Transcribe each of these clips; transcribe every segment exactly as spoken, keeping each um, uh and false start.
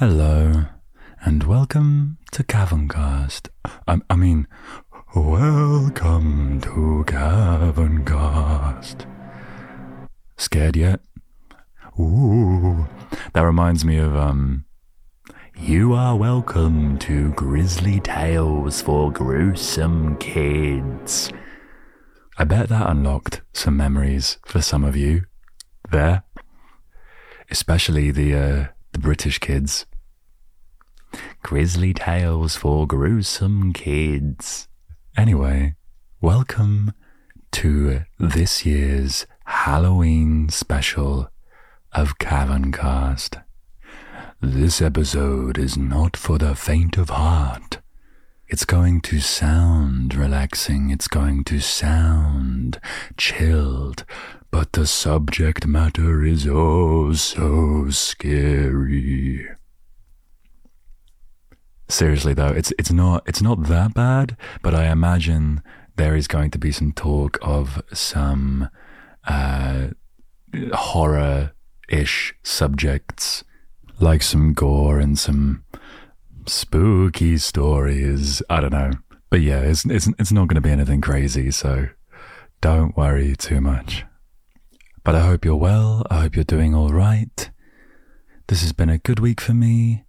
Hello, and welcome to Caverncast. I, I mean, welcome to Caverncast. Scared yet? Ooh, that reminds me of, um... You are welcome to Grizzly Tales for Gruesome Kids. I bet that unlocked some memories for some of you there, especially the uh, the British kids. Grizzly Tales for Gruesome Kids. Anyway, welcome to this year's Halloween special of Caverncast. This episode is not for the faint of heart. It's going to sound relaxing, it's going to sound chilled, but the subject matter is oh so scary. Seriously though, it's it's not it's not that bad, but I imagine there is going to be some talk of some uh, horror-ish subjects, like some gore and some spooky stories. I don't know, but yeah, it's it's it's not going to be anything crazy, so don't worry too much. But I hope you're well. I hope you're doing all right. This has been a good week for me.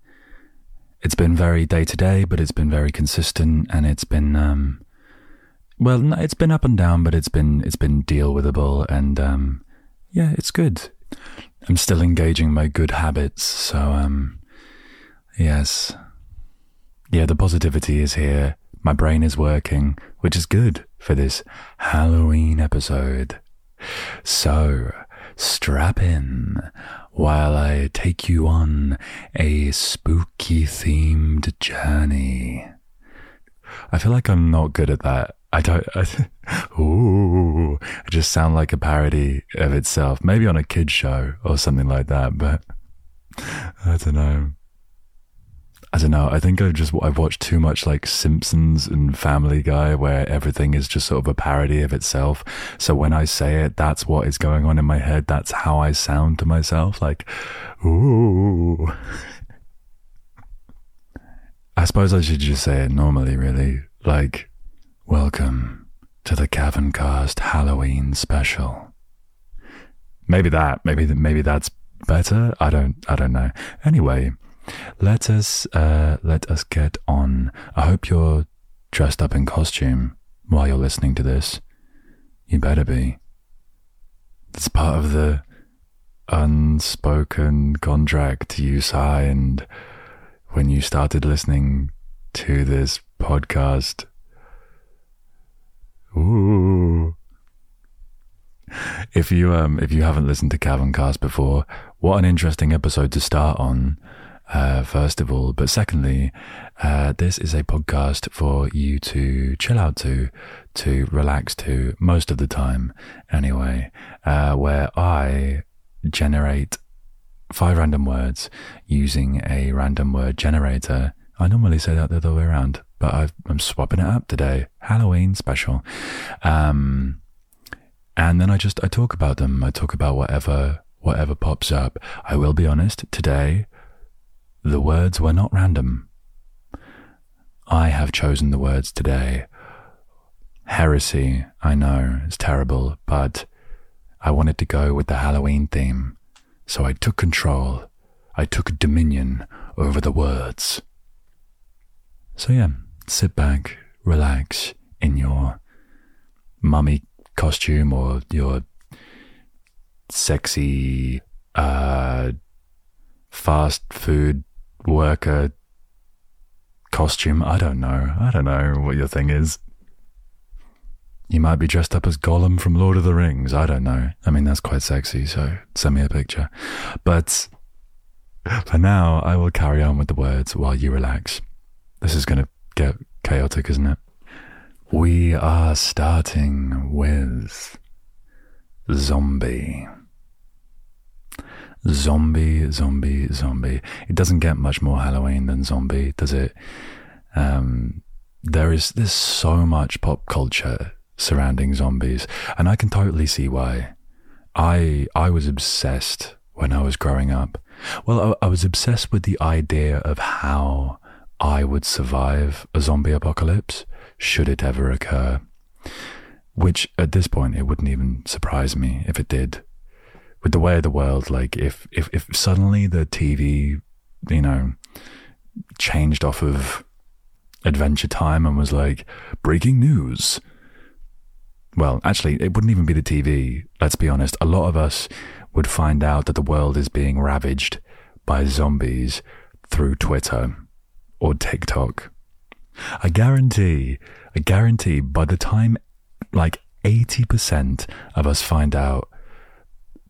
It's been very day to day, but it's been very consistent, and it's been um, well, it's been up and down, but it's been it's been deal withable, and um, yeah, it's good. I'm still engaging my good habits, so um, yes. Yeah, the positivity is here. My brain is working, which is good for this Halloween episode. So, strap in while I take you on a spooky-themed journey. I feel like I'm not good at that. I don't... I, ooh, I just sound like a parody of itself. Maybe on a kid's show or something like that, but I don't know. I don't know. I think I've just I've watched too much like Simpsons and Family Guy, where everything is just sort of a parody of itself. So when I say it, that's what is going on in my head. That's how I sound to myself. Like, ooh. I suppose I should just say it normally, really. Like, welcome to the Caverncast Halloween special. Maybe that. Maybe maybe that's better. I don't. I don't know. Anyway. Let us uh, let us get on. I hope you're dressed up in costume while you're listening to this. You better be. It's part of the unspoken contract you signed when you started listening to this podcast. Ooh. If you um if you haven't listened to Caverncast before, what an interesting episode to start on. Uh, first of all, but secondly, uh, this is a podcast for you to chill out to, to relax to, most of the time, anyway, uh, where I generate five random words using a random word generator. I normally say that the other way around, but I've, I'm swapping it up today. Halloween special. Um, and then I just, I talk about them. I talk about whatever, whatever pops up. I will be honest, today, the words were not random. I have chosen the words today. Heresy, I know, it's terrible, but I wanted to go with the Halloween theme. So I took control. I took dominion over the words. So yeah, sit back, relax in your mummy costume or your sexy, uh, fast food worker costume. I don't know. I don't know what your thing is. You might be dressed up as Gollum from Lord of the Rings. I don't know. I mean, that's quite sexy, so send me a picture. But for now, I will carry on with the words while you relax. This is going to get chaotic, isn't it? We are starting with zombie. Zombie, zombie, zombie. It doesn't get much more Halloween than zombie, does it? Um, there is there's so much pop culture surrounding zombies, and I can totally see why. I I was obsessed when I was growing up. Well, I, I was obsessed with the idea of how I would survive a zombie apocalypse should it ever occur, which at this point, it wouldn't even surprise me if it did. With the way of the world, like if, if, if suddenly the T V, you know, changed off of Adventure Time and was like, breaking news. Well, actually, it wouldn't even be the T V. Let's be honest. A lot of us would find out that the world is being ravaged by zombies through Twitter or TikTok. I guarantee, I guarantee by the time like eighty percent of us find out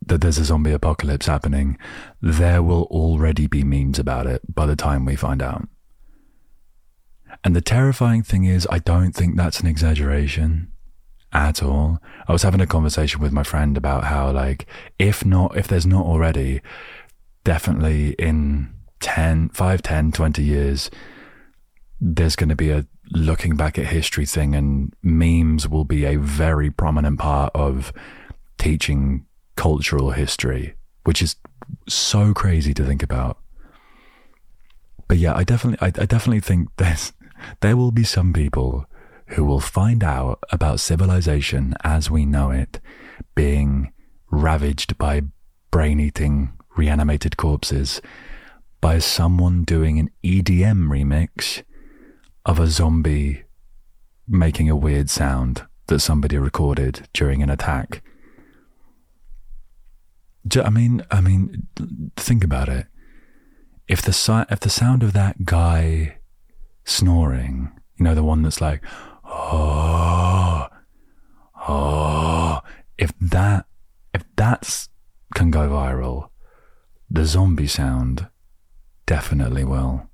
that there's a zombie apocalypse happening, there will already be memes about it by the time we find out. And the terrifying thing is, I don't think that's an exaggeration at all. I was having a conversation with my friend about how, like, if not, if there's not already, definitely in ten, five, ten, twenty years, there's going to be a looking back at history thing, and memes will be a very prominent part of teaching cultural history, which is so crazy to think about. But yeah, I definitely, I, I definitely think there's, there will be some people who will find out about civilization as we know it being ravaged by brain-eating reanimated corpses by someone doing an E D M remix of a zombie making a weird sound that somebody recorded during an attack. I mean, I mean, think about it. If the si- if the sound of that guy snoring, you know, the one that's like, oh, oh, if that, if that's can go viral, the zombie sound definitely will,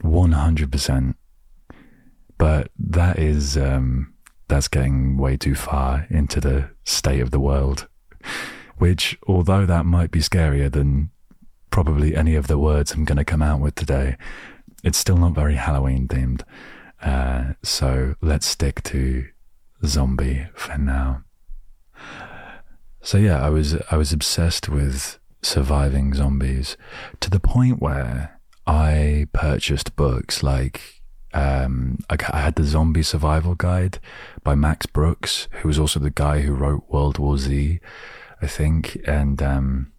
one hundred percent. But that is, um, that's getting way too far into the state of the world, which, although that might be scarier than probably any of the words I'm going to come out with today, it's still not very Halloween themed. Uh, so let's stick to zombie for now. So yeah, I was, I was obsessed with surviving zombies to the point where I purchased books like, um, I, I had the Zombie Survival Guide by Max Brooks, who was also the guy who wrote World War Z, I think. And, um,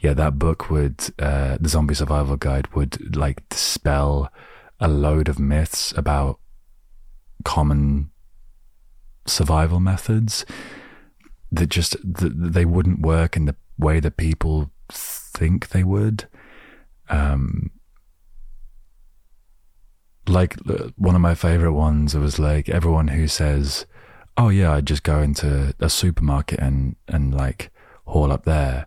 yeah, that book would, uh, the Zombie Survival Guide would like dispel a load of myths about common survival methods that just, that they wouldn't work in the way that people think they would. Um, like one of my favorite ones was like everyone who says, oh yeah, I just go into a supermarket and, and like haul up there.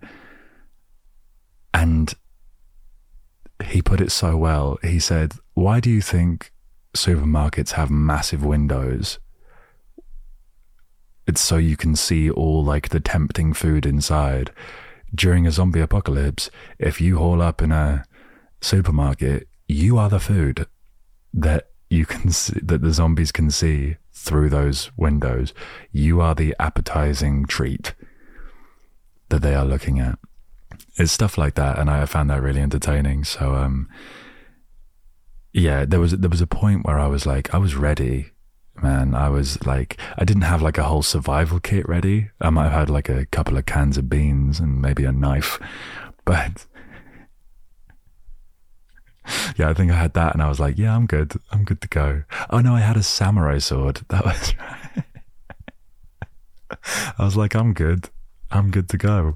And he put it so well. He said, why do you think supermarkets have massive windows? It's so you can see all like the tempting food inside. During a zombie apocalypse, if you haul up in a supermarket, you are the food that you can see, that the zombies can see through those windows. You are the appetizing treat that they are looking at. It's stuff like that, and I found that really entertaining. So, um, yeah, there was there was a point where I was like, I was ready, man. I was like, I didn't have like a whole survival kit ready. I might have had like a couple of cans of beans and maybe a knife, but yeah, I think I had that, and I was like, yeah, I'm good. I'm good to go. Oh no, I had a samurai sword. That was right. I was like, I'm good. I'm good to go.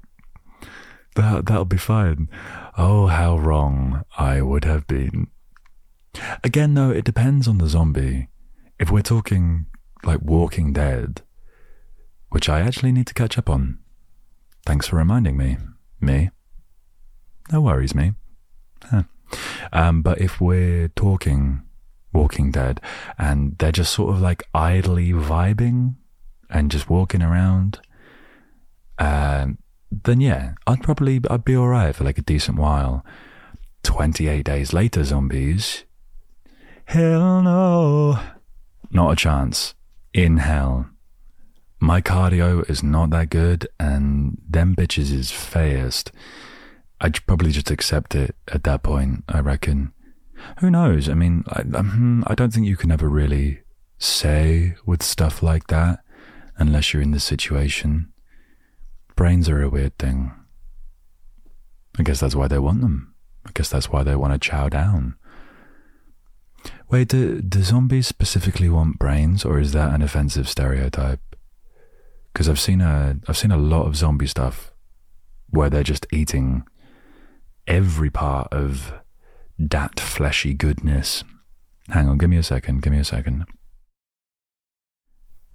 That, that'll be fine. Oh, how wrong I would have been. Again, though, it depends on the zombie. If we're talking like Walking Dead, which I actually need to catch up on. Thanks for reminding me. Me. No worries, me. Huh. Um, but if we're talking Walking Dead and they're just sort of like idly vibing and just walking around, and uh, then yeah, I'd probably, I'd be all right for like a decent while. twenty-eight days later zombies. Hell no. Not a chance. In hell. My cardio is not that good and them bitches is fast. I'd probably just accept it at that point, I reckon. Who knows? I mean, I, I don't think you can ever really say with stuff like that unless you're in the situation. Brains are a weird thing. I guess that's why they want them. I guess that's why they want to chow down. Wait, do, do zombies specifically want brains, or is that an offensive stereotype? Because I've seen a, I've seen a lot of zombie stuff where they're just eating every part of that fleshy goodness. Hang on, give me a second, give me a second.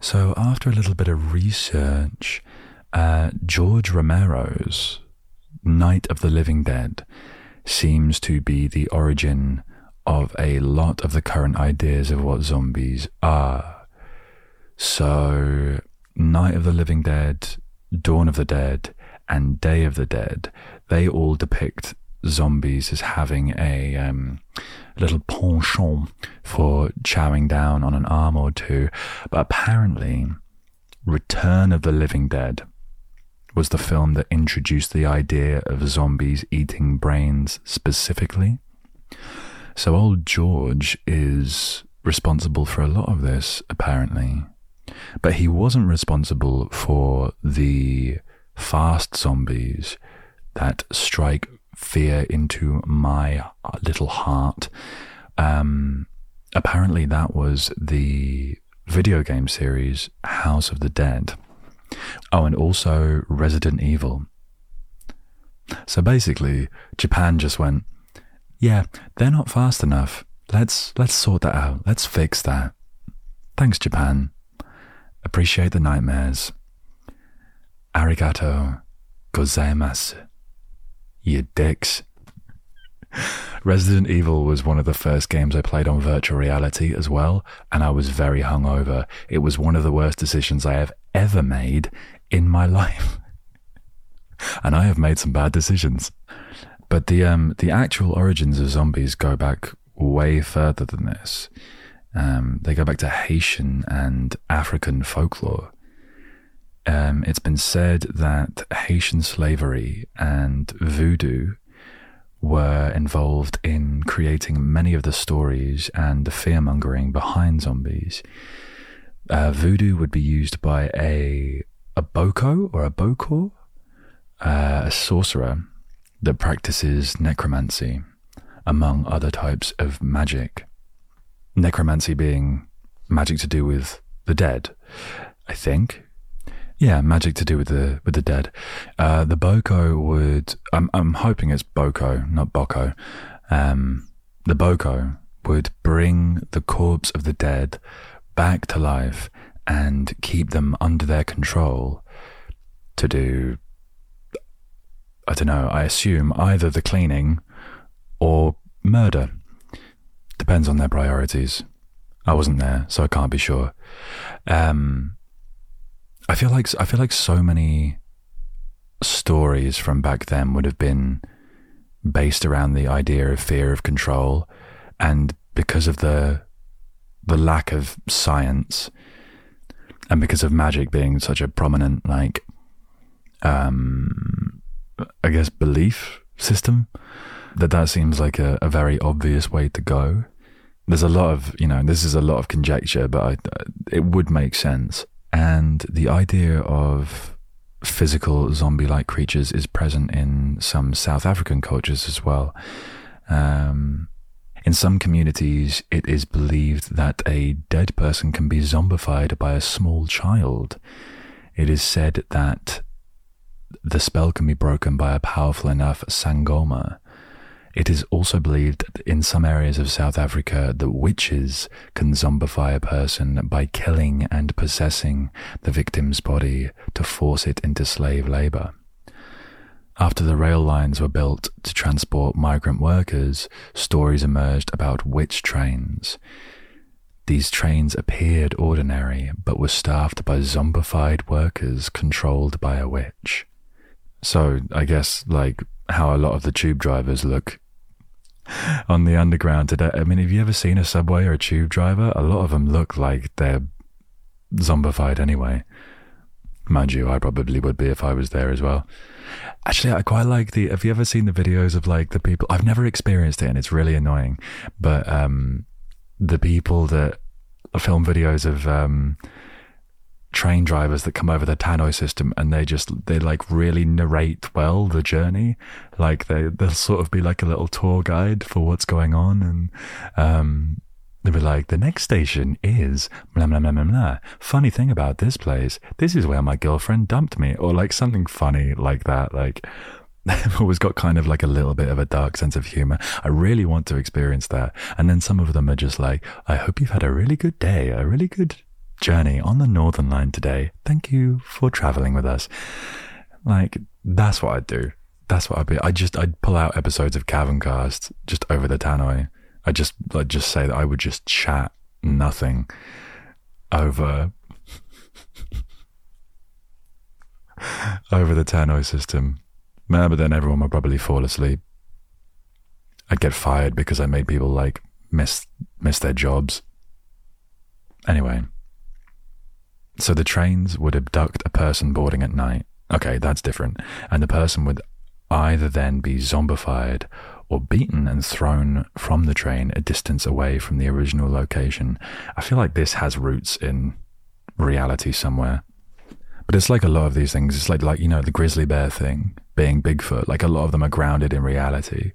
So after a little bit of research, uh, George Romero's Night of the Living Dead seems to be the origin of a lot of the current ideas of what zombies are. So Night of the Living Dead, Dawn of the Dead, and Day of the Dead, they all depict zombies as having a um, little penchant for chowing down on an arm or two. But apparently, Return of the Living Dead was the film that introduced the idea of zombies eating brains specifically. So old George is responsible for a lot of this, apparently. But he wasn't responsible for the fast zombies that strike fear into my little heart. Um, apparently that was the video game series House of the Dead. Oh, and also Resident Evil. So basically, Japan just went, yeah, they're not fast enough. Let's let's sort that out. Let's fix that. Thanks, Japan. Appreciate the nightmares. Arigato gozaimasu. You dicks. Resident Evil was one of the first games I played on virtual reality as well, and I was very hungover. It was one of the worst decisions I have ever made in my life. And I have made some bad decisions. But the um, the actual origins of zombies go back way further than this. Um, they go back to Haitian and African folklore. Um, it's been said that Haitian slavery and voodoo were involved in creating many of the stories and the fear-mongering behind zombies. Uh, voodoo would be used by a a boko or a bokor, uh, a sorcerer that practices necromancy, among other types of magic. Necromancy being magic to do with the dead, I think. Yeah, magic to do with the with the dead. Uh, the boko would... I'm I'm hoping it's boko, not boko. Um, the boko would bring the corpse of the dead back to life and keep them under their control to do... I don't know, I assume either the cleaning or murder. Depends on their priorities. I wasn't there, so I can't be sure. Um... I feel like I feel like so many stories from back then would have been based around the idea of fear of control, and because of the the lack of science, and because of magic being such a prominent, like, um, I guess, belief system, that that seems like a, a very obvious way to go. There's a lot of, you know, this is a lot of conjecture, but I, it would make sense. And the idea of physical zombie-like creatures is present in some South African cultures as well. Um, in some communities, it is believed that a dead person can be zombified by a small child. It is said that the spell can be broken by a powerful enough sangoma. It is also believed in some areas of South Africa that witches can zombify a person by killing and possessing the victim's body to force it into slave labor. After the rail lines were built to transport migrant workers, stories emerged about witch trains. These trains appeared ordinary, but were staffed by zombified workers controlled by a witch. So, I guess, like, how a lot of the tube drivers look on the underground today. I mean, have you ever seen a subway or a tube driver? A lot of them look like they're zombified anyway. Mind you, I probably would be if I was there as well. Actually, I quite like the... Have you ever seen the videos of, like, the people... I've never experienced it, and it's really annoying. But um, the people that film videos of um, train drivers that come over the tannoy system, and they just... They, like, really narrate well the journey. Like, they, they'll sort of be like a little tour guide for what's going on. And um, they'll be like, the next station is... Blah, blah, blah, blah, blah. Funny thing about this place. This is where my girlfriend dumped me. Or, like, something funny like that. Like... They've always got kind of like a little bit of a dark sense of humor. I really want to experience that. And then some of them are just like, I hope you've had a really good day, a really good journey on the Northern Line today. Thank you for traveling with us. Like, that's what I'd do. That's what I'd be. I just, I'd pull out episodes of Caverncast just over the tannoy. I just, I'd just say that I would just chat nothing over, over the tannoy system. Nah, but then everyone would probably fall asleep. I'd get fired because I made people like miss miss their jobs. Anyway, so the trains would abduct a person boarding at night. Okay, that's different. And the person would either then be zombified or beaten and thrown from the train a distance away from the original location. I feel like this has roots in reality somewhere. But it's like a lot of these things. It's like, like you know, the grizzly bear thing, being Bigfoot. Like, a lot of them are grounded in reality.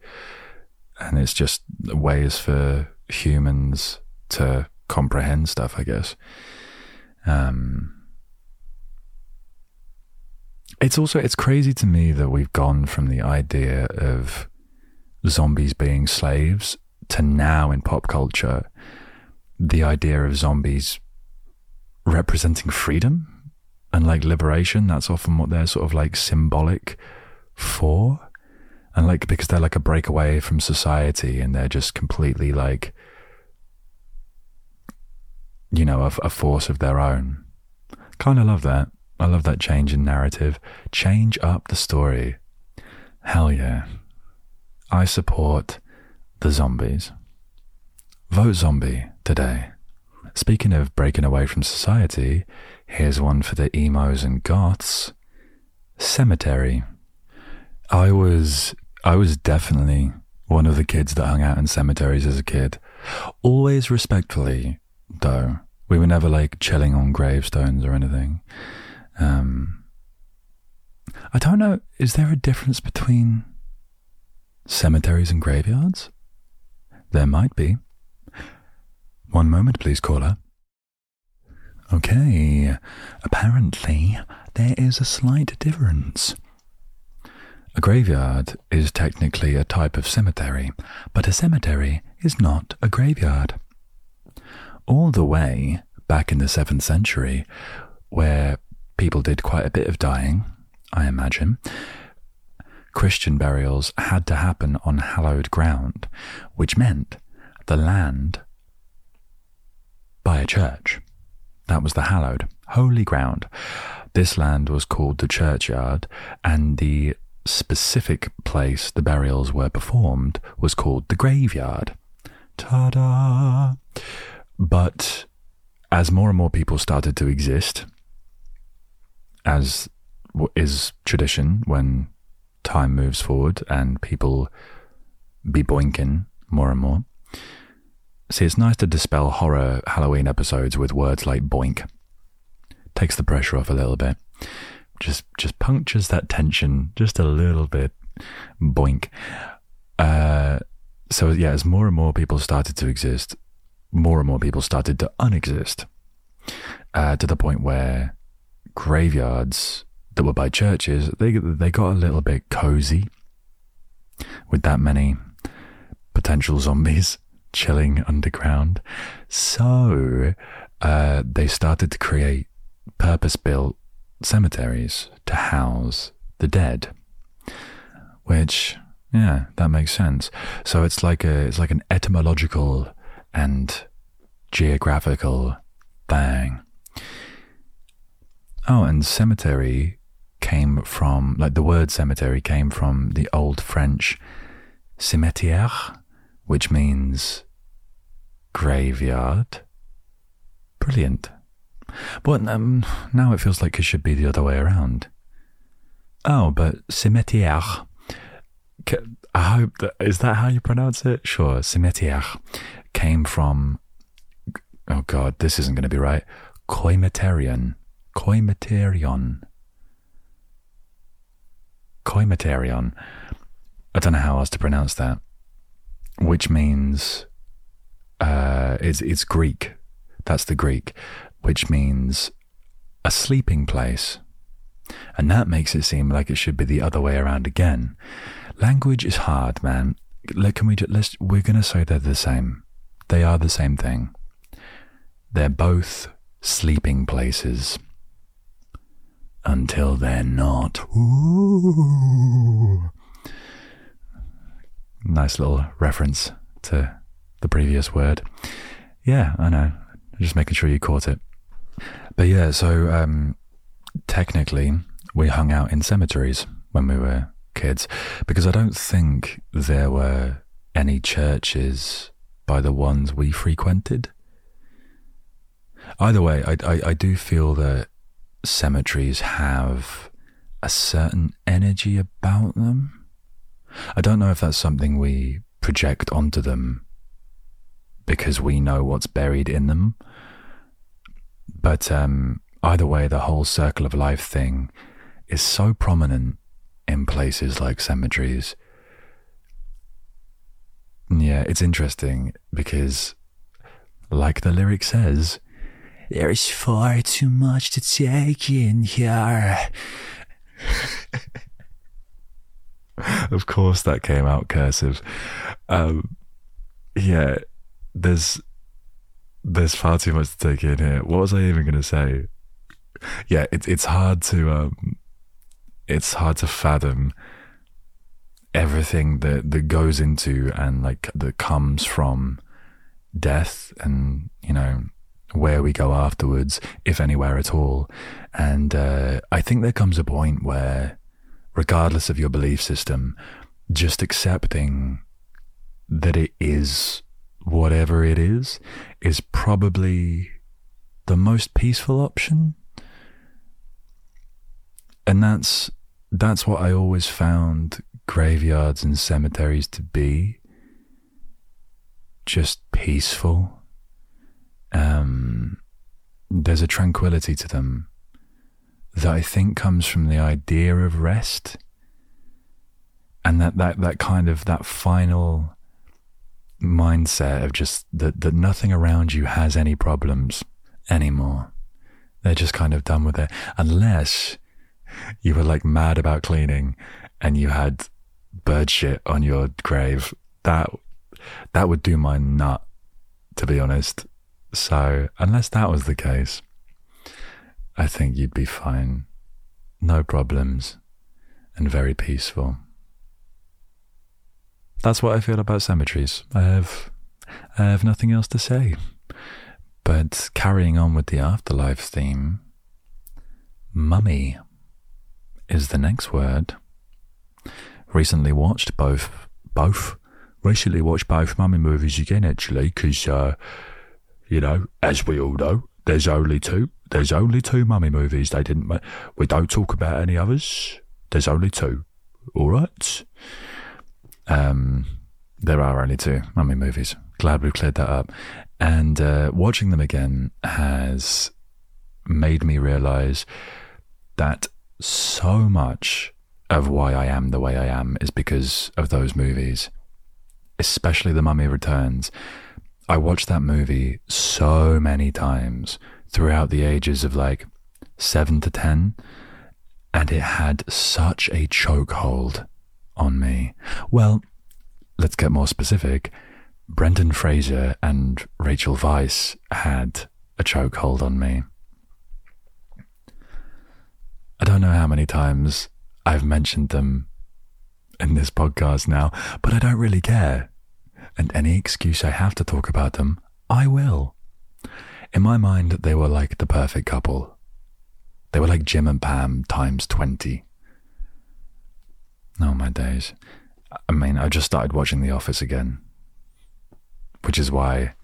And it's just ways for humans to comprehend stuff, I guess. Um, it's also, it's crazy to me that we've gone from the idea of zombies being slaves to now in pop culture, the idea of zombies representing freedom. And like liberation, that's often what they're sort of like symbolic for. And like, because they're like a breakaway from society and they're just completely like, you know, a, a force of their own. Kind of love that. I love that change in narrative. Change up the story. Hell yeah. I support the zombies. Vote zombie today. Speaking of breaking away from society, here's one for the emos and goths. Cemetery. I was I was definitely one of the kids that hung out in cemeteries as a kid. Always respectfully, though. We were never, like, chilling on gravestones or anything. Um, I don't know, is there a difference between cemeteries and graveyards? There might be. One moment, please, caller. Okay, apparently there is a slight difference. A graveyard is technically a type of cemetery, but a cemetery is not a graveyard. All the way back in the seventh century, where people did quite a bit of dying, I imagine, Christian burials had to happen on hallowed ground, which meant the land by a church. That was the hallowed, holy ground. This land was called the churchyard, and the specific place the burials were performed was called the graveyard. Ta-da! But as more and more people started to exist, as is tradition when time moves forward and people be boinking more and more, see, it's nice to dispel horror Halloween episodes with words like boink. Takes the pressure off a little bit. Just just punctures that tension just a little bit. Boink. Uh, so, yeah, as more and more people started to exist, more and more people started to unexist. Uh, to the point where graveyards that were by churches, they they got a little bit cozy with that many potential zombies chilling underground. So uh, they started to create purpose-built cemeteries to house the dead, which, yeah, that makes sense. So it's like a it's like an etymological and geographical thing. Oh, and cemetery came from, like, the word cemetery came from the old French cimetière, which means graveyard. Brilliant. But um, now it feels like it should be the other way around. Oh, but cimetière. I hope that, is that how you pronounce it? Sure, cimetière came from, oh God, this isn't going to be right, coimeterion. Coimeterion. Coimeterion. I don't know how else to pronounce that. Which means, uh, it's, it's Greek. That's the Greek, which means a sleeping place. And that makes it seem like it should be the other way around again. Language is hard, man. Can we just, let's, we're going to say they're the same. They are the same thing. They're both sleeping places. Until they're not. Ooh. Nice little reference to the previous word. Yeah, I know. Just making sure you caught it. But yeah, so um, technically we hung out in cemeteries when we were kids because I don't think there were any churches by the ones we frequented. Either way, I, I, I do feel that cemeteries have a certain energy about them. I don't know if that's something we project onto them because we know what's buried in them. But um, either way, the whole circle of life thing is so prominent in places like cemeteries. Yeah, it's interesting because, like the lyric says, there is far too much to take in here. Of course that came out cursive. Um, yeah, there's there's far too much to take in here. What was I even going to say? Yeah, it, it's hard to um, it's hard to fathom everything that, that goes into and like that comes from death and, you know, where we go afterwards, if anywhere at all. And uh, I think there comes a point where, regardless of your belief system, just accepting that it is whatever it is, is probably the most peaceful option. And that's that's what I always found graveyards and cemeteries to be. Just peaceful. Um, there's a tranquility to them that I think comes from the idea of rest, and that, that, that kind of that final mindset of just that, that nothing around you has any problems anymore. They're just kind of done with it, unless you were like mad about cleaning and you had bird shit on your grave. That that would do my nut, to be honest. So, unless that was the case, I think you'd be fine. No problems and very peaceful. That's what I feel about cemeteries. I have, I have nothing else to say. But carrying on with the afterlife theme, mummy is the next word. Recently watched both, both, recently watched both mummy movies again, actually, because, uh, you know, as we all know, there's only two. There's only two mummy movies. They didn't. Ma- we don't talk about any others. There's only two. All right. Um, there are only two mummy movies. Glad we've cleared that up. And uh, watching them again has made me realise that so much of why I am the way I am is because of those movies, especially The Mummy Returns. I watched that movie so many times throughout the ages of like seven to ten, and it had such a chokehold on me. Well, let's get more specific. Brendan Fraser and Rachel Weisz had a chokehold on me. I don't know how many times I've mentioned them in this podcast now, but I don't really care. And any excuse I have to talk about them, I will. In my mind, they were like the perfect couple. They were like Jim and Pam times twenty. Oh, my days. I mean, I just started watching The Office again, which is why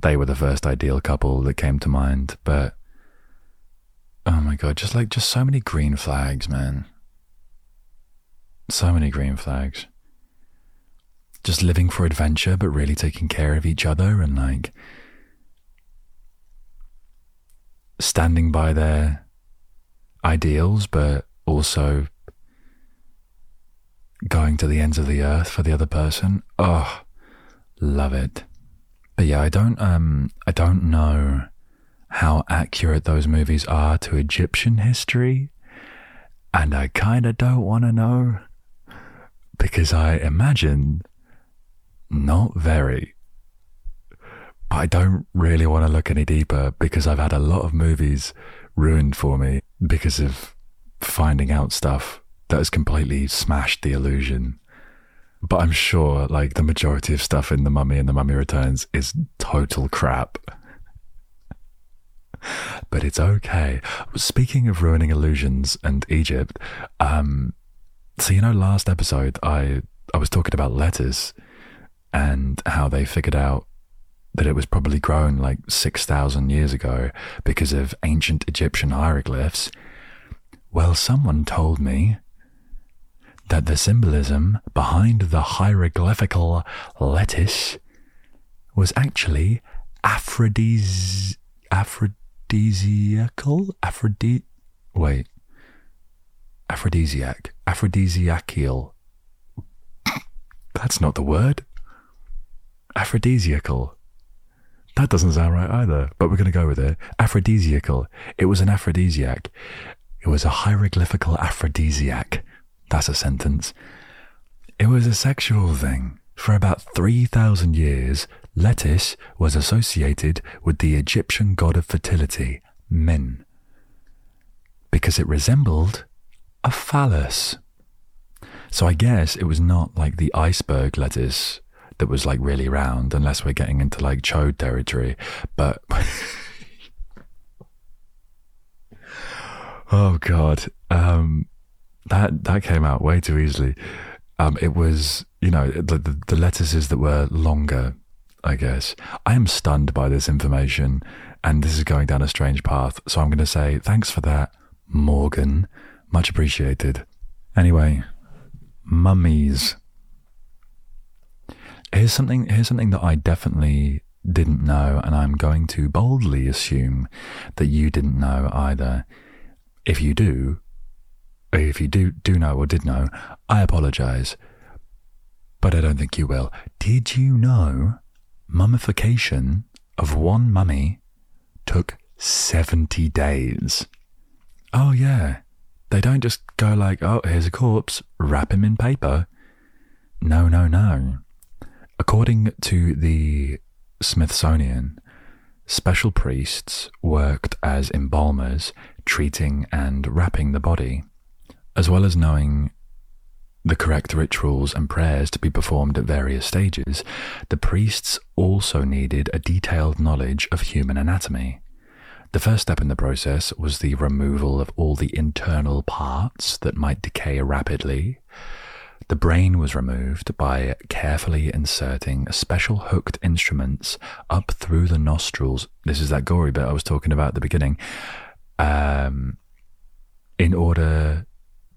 they were the first ideal couple that came to mind. But Oh my God, just like, just so many green flags, man. So many green flags. Just living for adventure, but really taking care of each other and like standing by their ideals, but also going to the ends of the earth for the other person. Oh, love it. But yeah, I don't, um, I don't know how accurate those movies are to Egyptian history, and I kind of don't want to know because I imagine not very. But I don't really want to look any deeper because I've had a lot of movies ruined for me because of finding out stuff that has completely smashed the illusion. But I'm sure like the majority of stuff in The Mummy and The Mummy Returns is total crap. But it's okay. Speaking of ruining illusions and Egypt, um, so you know last episode I, I was talking about lettuce and how they figured out that it was probably grown like six thousand years ago because of ancient Egyptian hieroglyphs. Well, someone told me that the symbolism behind the hieroglyphical lettuce was actually aphrodis... aphrodisiacal? Aphrodisiacal? Wait. Aphrodisiac. Aphrodisiacal. That's not the word. Aphrodisiacal. That doesn't sound right either, but we're going to go with it. Aphrodisiacal. It was an aphrodisiac. It was a hieroglyphical aphrodisiac. That's a sentence. It was a sexual thing. For about three thousand years, lettuce was associated with the Egyptian god of fertility, Men, because it resembled a phallus. So I guess it was not like the iceberg lettuce that was like really round, unless we're getting into like chode territory, but... oh God, um, that that came out way too easily. Um, it was, you know, the, the, the lettuces that were longer, I guess. I am stunned by this information, and this is going down a strange path. So I'm going to say thanks for that, Morgan. Much appreciated. Anyway, mummies. Here's something. Here's something that I definitely didn't know, and I'm going to boldly assume that you didn't know either. If you do, if you do do know or did know, I apologise. But I don't think you will. Did you know mummification of one mummy took seventy days? Oh yeah. They don't just go like, oh, here's a corpse, wrap him in paper. No, no, no. According to the Smithsonian, special priests worked as embalmers, treating and wrapping the body, as well as knowing the correct rituals and prayers to be performed at various stages. The priests also needed a detailed knowledge of human anatomy. The first step in the process was the removal of all the internal parts that might decay rapidly. The brain was removed by carefully inserting special hooked instruments up through the nostrils. This is that gory bit I was talking about at the beginning. Um, in order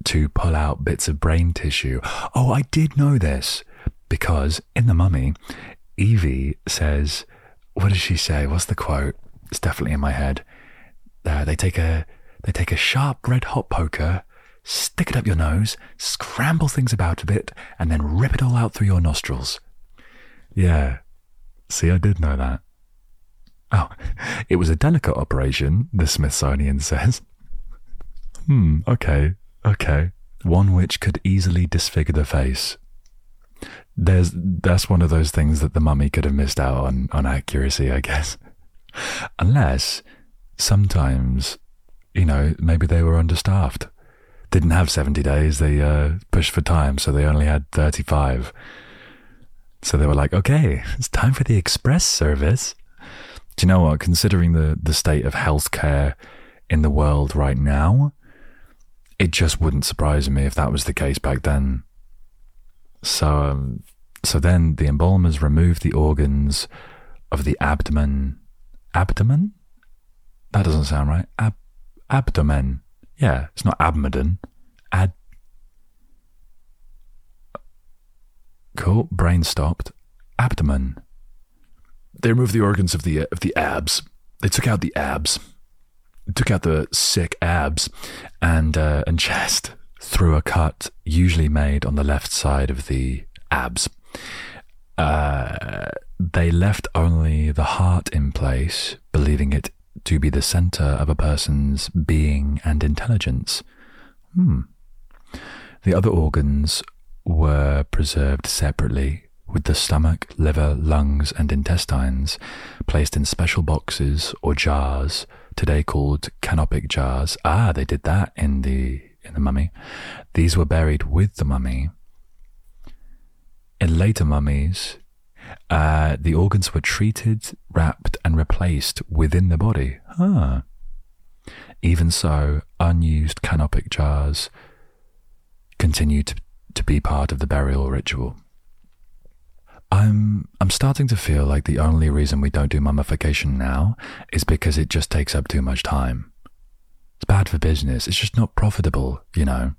to pull out bits of brain tissue. Oh, I did know this, because in The Mummy, Evie says, what does she say? What's the quote? It's definitely in my head. Uh, they take a they take a sharp red hot poker, stick it up your nose, scramble things about a bit, and then rip it all out through your nostrils. Yeah. See, I did know that. Oh, it was a delicate operation, the Smithsonian says. Hmm, okay. Okay, one which could easily disfigure the face. There's that's one of those things that the mummy could have missed out on on accuracy, I guess. Unless sometimes, you know, maybe they were understaffed, didn't have seventy days. They uh, pushed for time, so they only had thirty-five. So they were like, okay, it's time for the express service. Do you know what? Considering the the state of healthcare in the world right now, it just wouldn't surprise me if that was the case back then. So, um, so then the embalmers removed the organs of the abdomen. Abdomen? That doesn't sound right. Ab- abdomen. Yeah, it's not abmodon. Ad. Cool. Brain stopped. Abdomen. They removed the organs of the of the abs. They took out the abs. Took out the sick abs and uh, and chest through a cut usually made on the left side of the abs. Uh, they left only the heart in place, believing it to be the center of a person's being and intelligence. Hmm. The other organs were preserved separately, with the stomach, liver, lungs, and intestines placed in special boxes or jars, today called canopic jars. Ah, they did that in the in the mummy. These were buried with the mummy. In later mummies, uh, the organs were treated, wrapped, and replaced within the body. Huh. Even so, unused canopic jars continue to, to be part of the burial ritual. I'm I'm starting to feel like the only reason we don't do mummification now is because it just takes up too much time. It's bad for business. It's just not profitable, you know.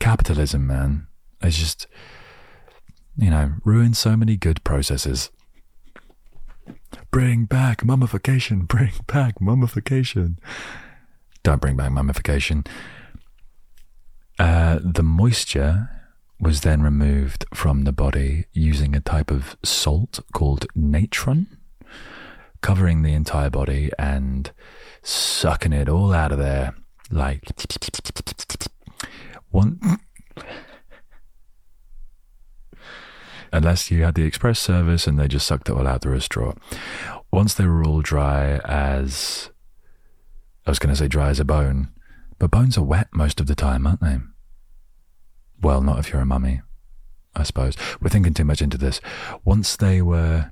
Capitalism, man. It's just, you know, ruins so many good processes. Bring back mummification. Bring back mummification. Don't bring back mummification. Uh, the moisture was then removed from the body using a type of salt called natron, covering the entire body and sucking it all out of there. Like, one. Unless you had the express service and they just sucked it all out through a straw. Once they were all dry as, I was going to say dry as a bone, but bones are wet most of the time, aren't they? Well, not if you're a mummy, I suppose. We're thinking too much into this. Once they were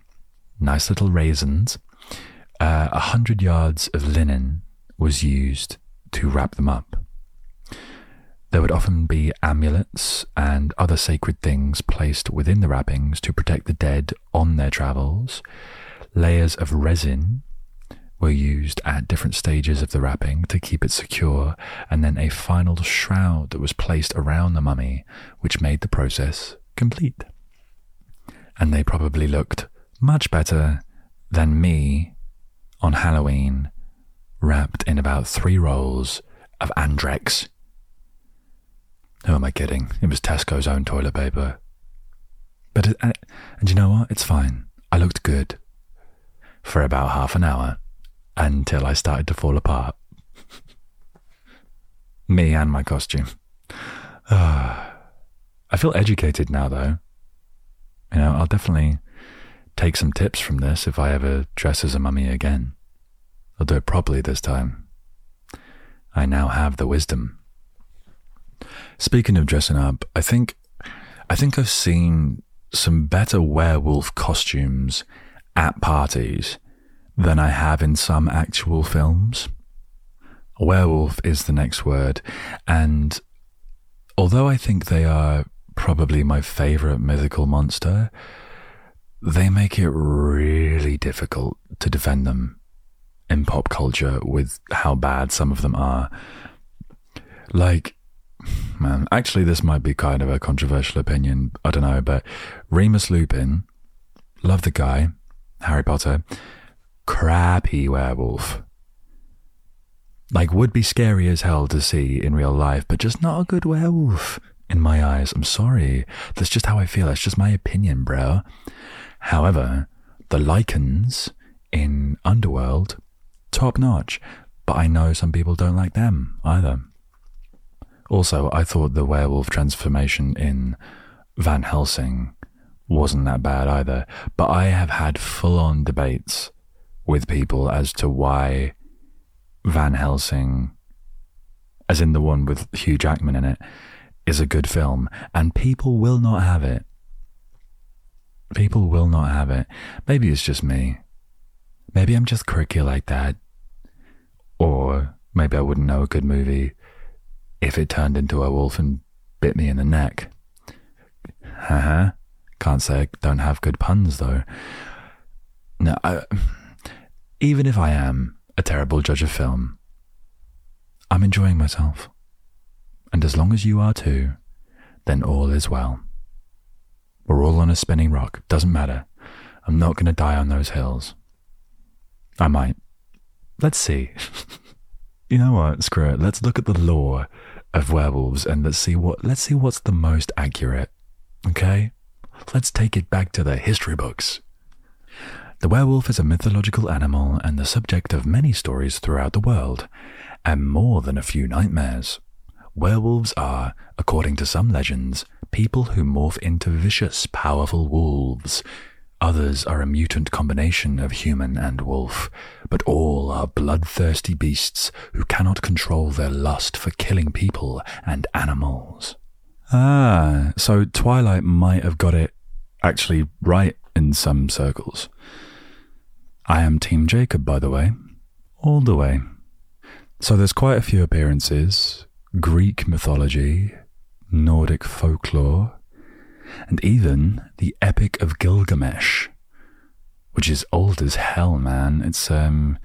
nice little raisins, uh, a hundred yards of linen was used to wrap them up. There would often be amulets and other sacred things placed within the wrappings to protect the dead on their travels. Layers of resin were used at different stages of the wrapping to keep it secure, and then a final shroud that was placed around the mummy, which made the process complete. And they probably looked much better than me on Halloween, wrapped in about three rolls of Andrex. Who am I kidding? It was Tesco's own toilet paper. But, it, and you know what? It's fine. I looked good for about half an hour. Until I started to fall apart. Me and my costume. Uh, I feel educated now, though. You know, I'll definitely take some tips from this if I ever dress as a mummy again. I'll do it properly this time. I now have the wisdom. Speaking of dressing up, I think, I think I've seen some better werewolf costumes at parties than I have in some actual films. Werewolf is the next word, and although I think they are probably my favourite mythical monster, they make it really difficult to defend them in pop culture with how bad some of them are. Like, man, actually this might be kind of a controversial opinion, I don't know, but Remus Lupin, love the guy, Harry Potter, crappy werewolf. Like, would be scary as hell to see in real life, but just not a good werewolf in my eyes. I'm sorry. That's just how I feel. That's just my opinion, bro. However, the Lycans in Underworld, top notch. But I know some people don't like them either. Also, I thought the werewolf transformation in Van Helsing wasn't that bad either. But I have had full-on debates with people as to why Van Helsing, as in the one with Hugh Jackman in it, is a good film. And people will not have it. People will not have it. Maybe it's just me. Maybe I'm just quirky like that. Or maybe I wouldn't know a good movie if it turned into a wolf and bit me in the neck. Haha. Can't say I don't have good puns, though. No, I... Even if I am a terrible judge of film, I'm enjoying myself. And as long as you are too, then all is well. We're all on a spinning rock. Doesn't matter. I'm not going to die on those hills. I might. Let's see. You know what? Screw it. Let's look at the lore of werewolves and let's see what. Let's see what's the most accurate. Okay? Let's take it back to the history books. The werewolf is a mythological animal and the subject of many stories throughout the world, and more than a few nightmares. Werewolves are, according to some legends, people who morph into vicious, powerful wolves. Others are a mutant combination of human and wolf, but all are bloodthirsty beasts who cannot control their lust for killing people and animals. Ah, so Twilight might have got it actually right in some circles. I am Team Jacob, by the way. All the way. So there's quite a few appearances. Greek mythology, Nordic folklore, and even the Epic of Gilgamesh, which is old as hell, man. It's um,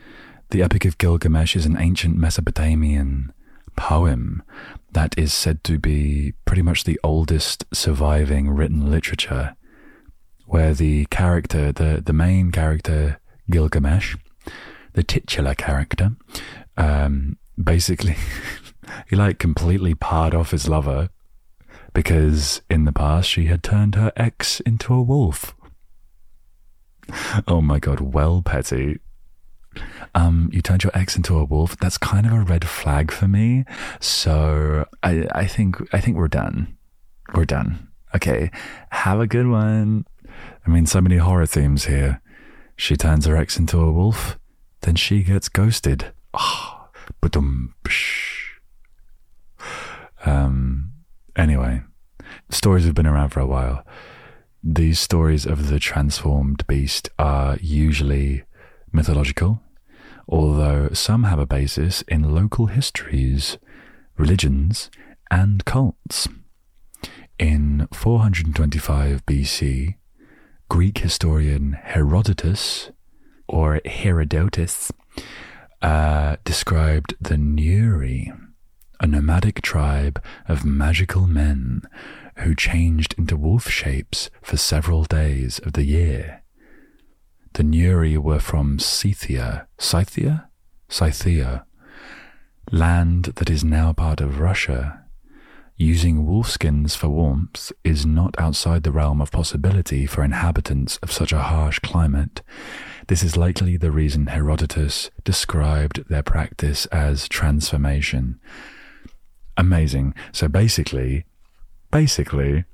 the Epic of Gilgamesh is an ancient Mesopotamian poem that is said to be pretty much the oldest surviving written literature, where the character, the, the main character, Gilgamesh, the titular character, um, basically, he like completely parred off his lover, because in the past she had turned her ex into a wolf. Oh my god, well petty. Um, you turned your ex into a wolf? That's kind of a red flag for me. So I, I think I think we're done. We're done. Okay, have a good one. I mean, so many horror themes here. She turns her ex into a wolf, then she gets ghosted. Ah, oh, ba-dum, psh. Um. Anyway, stories have been around for a while. These stories of the transformed beast are usually mythological, although some have a basis in local histories, religions, and cults. In four twenty-five B C, Greek historian Herodotus, or Herodotus, uh, described the Neuri, a nomadic tribe of magical men who changed into wolf shapes for several days of the year. The Neuri were from Scythia, Scythia? Scythia, land that is now part of Russia. Using wolfskins for warmth is not outside the realm of possibility for inhabitants of such a harsh climate. This is likely the reason Herodotus described their practice as transformation. Amazing. So basically, basically,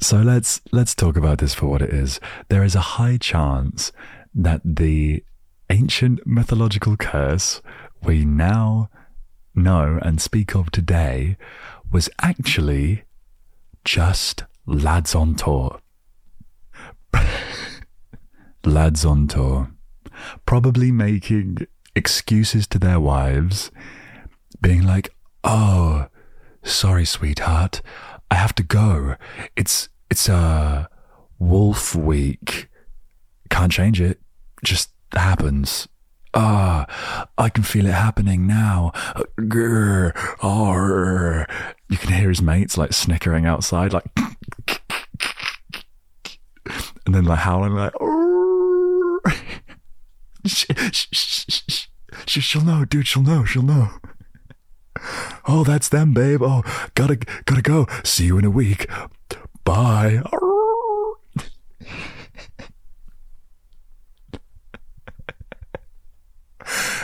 so let's let's talk about this for what it is. There is a high chance that the ancient mythological curse we now know and speak of today was actually just lads on tour. Lads on tour. Probably making excuses to their wives, being like, oh, sorry, sweetheart, I have to go. It's it's a wolf week. Can't change it. Just happens. Ah, oh, I can feel it happening now. Grr, arr. You can hear his mates like snickering outside, like, and then like howling, like, she, she, she, she'll know, dude. She'll know. She'll know. Oh, that's them, babe. Oh, gotta, gotta go. See you in a week. Bye.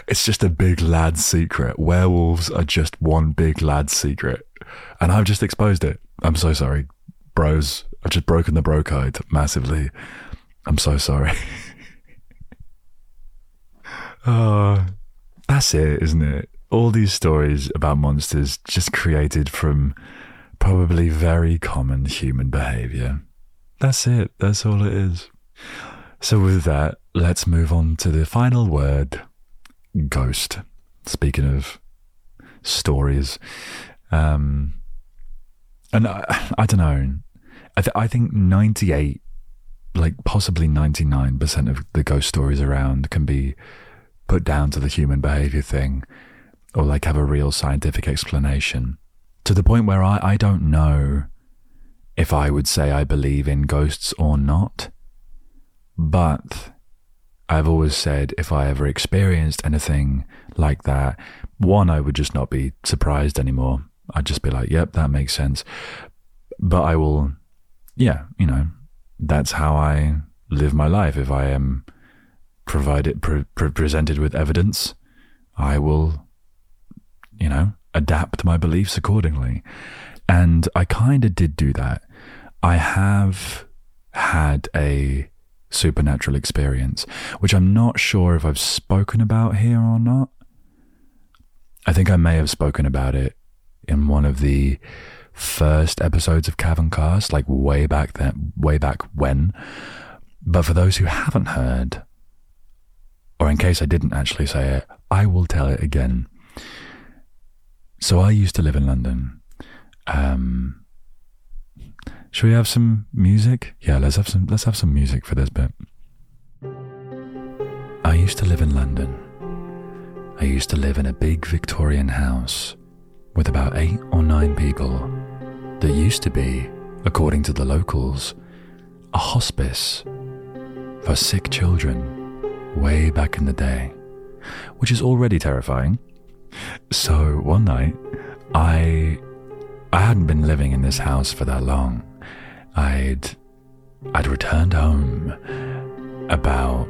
It's just a big lad secret. Werewolves are just one big lad secret. And I've just exposed it. I'm so sorry, bros. I've just broken the bro code massively. I'm so sorry. uh, that's it, isn't it? All these stories about monsters just created from probably very common human behavior. That's it. That's all it is. So with that, let's move on to the final word. Ghost. Speaking of stories, um, and I, I don't know. I, th- I think ninety-eight, like possibly ninety-nine percent of the ghost stories around can be put down to the human behavior thing. or like have a real scientific explanation. To the point where I, I don't know if I would say I believe in ghosts or not, but I've always said if I ever experienced anything like that, one, I would just not be surprised anymore. I'd just be like, yep, that makes sense. But I will, yeah, you know, that's how I live my life. If I am provided, pre- pre- presented with evidence, I will, you know, adapt my beliefs accordingly. And I kind of did do that. I have had a supernatural experience, which I'm not sure if I've spoken about here or not. I think I may have spoken about it in one of the first episodes of Caverncast, like way back then, way back when. But for those who haven't heard, or in case I didn't actually say it, I will tell it again. So I used to live in London. Um, should we have some music? Yeah, let's have some. Let's have some music for this bit. I used to live in London. I used to live in a big Victorian house with about eight or nine people that used to be, according to the locals, a hospice for sick children way back in the day, which is already terrifying. So one night, I I hadn't been living in this house for that long. I'd I'd returned home about,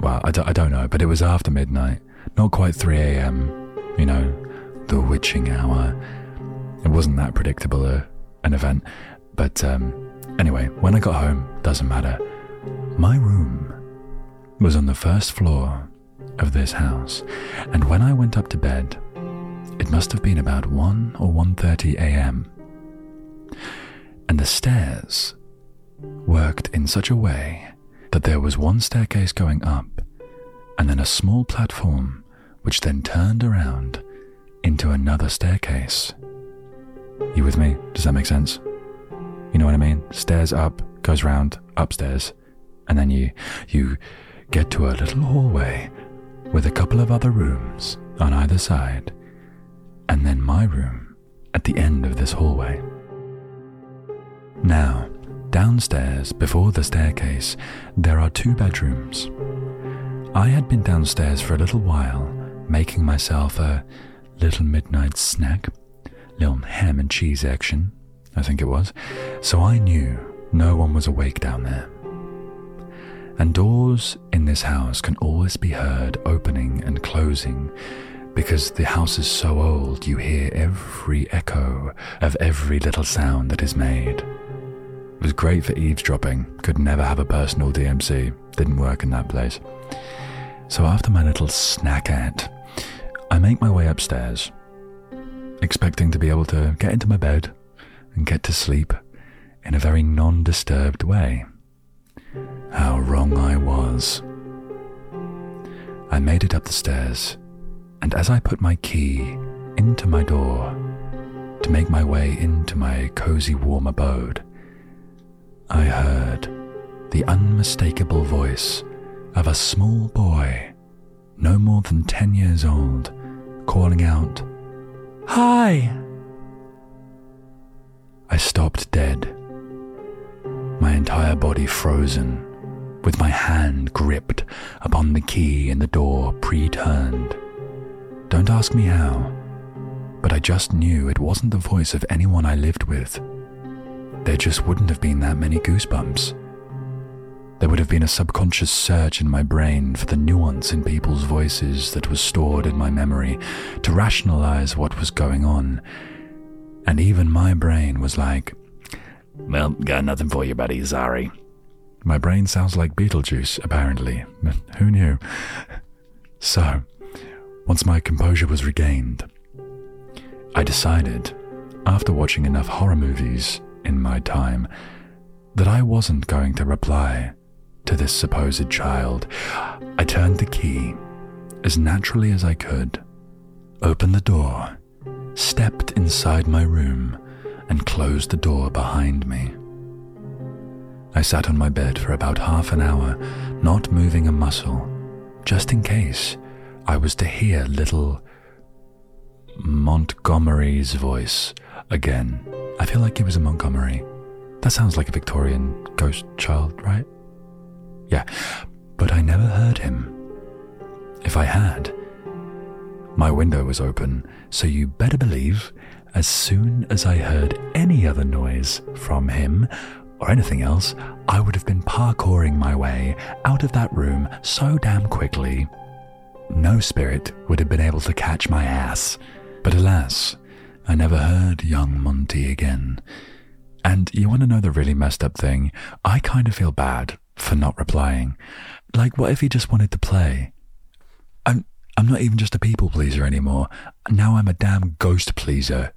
well, I don't, I don't know, but it was after midnight, not quite three a.m., you know, the witching hour. It wasn't that predictable uh, an event, but um, anyway, when I got home, doesn't matter. My room was on the first floor of this house, and when I went up to bed, it must have been about one or one thirty a.m. and the stairs worked in such a way that there was one staircase going up and then a small platform which then turned around into another staircase. You with me? Does that make sense? You know what I mean? Stairs up, goes round, upstairs, and then you you get to a little hallway with a couple of other rooms on either side, and then my room at the end of this hallway. Now, downstairs, before the staircase, there are two bedrooms. I had been downstairs for a little while, making myself a little midnight snack, little ham and cheese action, I think it was, so I knew no one was awake down there. And doors in this house can always be heard opening and closing, because the house is so old you hear every echo of every little sound that is made. It was great for eavesdropping, could never have a personal D M C, didn't work in that place. So after my little snackette, I make my way upstairs, expecting to be able to get into my bed and get to sleep in a very non-disturbed way. How wrong I was. I made it up the stairs, and as I put my key into my door to make my way into my cozy warm abode, I heard the unmistakable voice of a small boy, no more than ten years old, calling out, "Hi!" I stopped dead, my entire body frozen, with my hand gripped upon the key in the door pre-turned. Don't ask me how, but I just knew it wasn't the voice of anyone I lived with. There just wouldn't have been that many goosebumps. There would have been a subconscious search in my brain for the nuance in people's voices that was stored in my memory to rationalize what was going on. And even my brain was like, "Well, got nothing for you, buddy, sorry." My brain sounds like Beetlejuice, apparently. Who knew? So, once my composure was regained, I decided, after watching enough horror movies in my time, that I wasn't going to reply to this supposed child. I turned the key as naturally as I could, opened the door, stepped inside my room, and closed the door behind me. I sat on my bed for about half an hour, not moving a muscle, just in case I was to hear little Montgomery's voice again. I feel like it was a Montgomery. That sounds like a Victorian ghost child, right? Yeah, but I never heard him. If I had, my window was open, so you better believe as soon as I heard any other noise from him or anything else, I would have been parkouring my way out of that room so damn quickly, no spirit would have been able to catch my ass. But alas, I never heard young Monty again. And you want to know the really messed up thing? I kind of feel bad for not replying. Like, what if he just wanted to play? I'm I'm not even just a people pleaser anymore. Now I'm a damn ghost pleaser.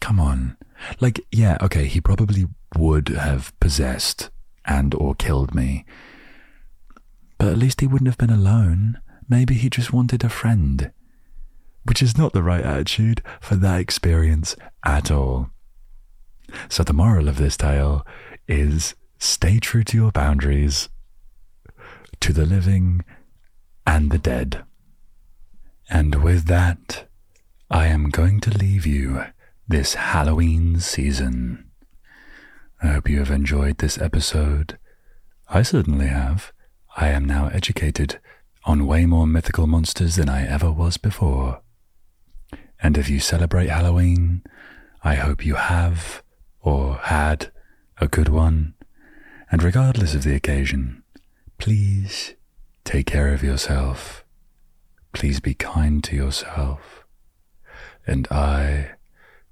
Come on. Like, yeah, okay, he probably would have possessed and or killed me. But at least he wouldn't have been alone. Maybe he just wanted a friend. Which is not the right attitude for that experience at all. So the moral of this tale is stay true to your boundaries, to the living and the dead. And with that, I am going to leave you this Halloween season. I hope you have enjoyed this episode. I certainly have. I am now educated on way more mythical monsters than I ever was before. And if you celebrate Halloween, I hope you have, or had, a good one. And regardless of the occasion, please take care of yourself. Please be kind to yourself. And I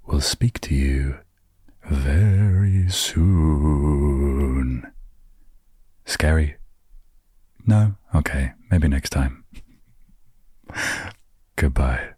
will speak to you very soon. Scary? No? Okay, maybe next time. Goodbye.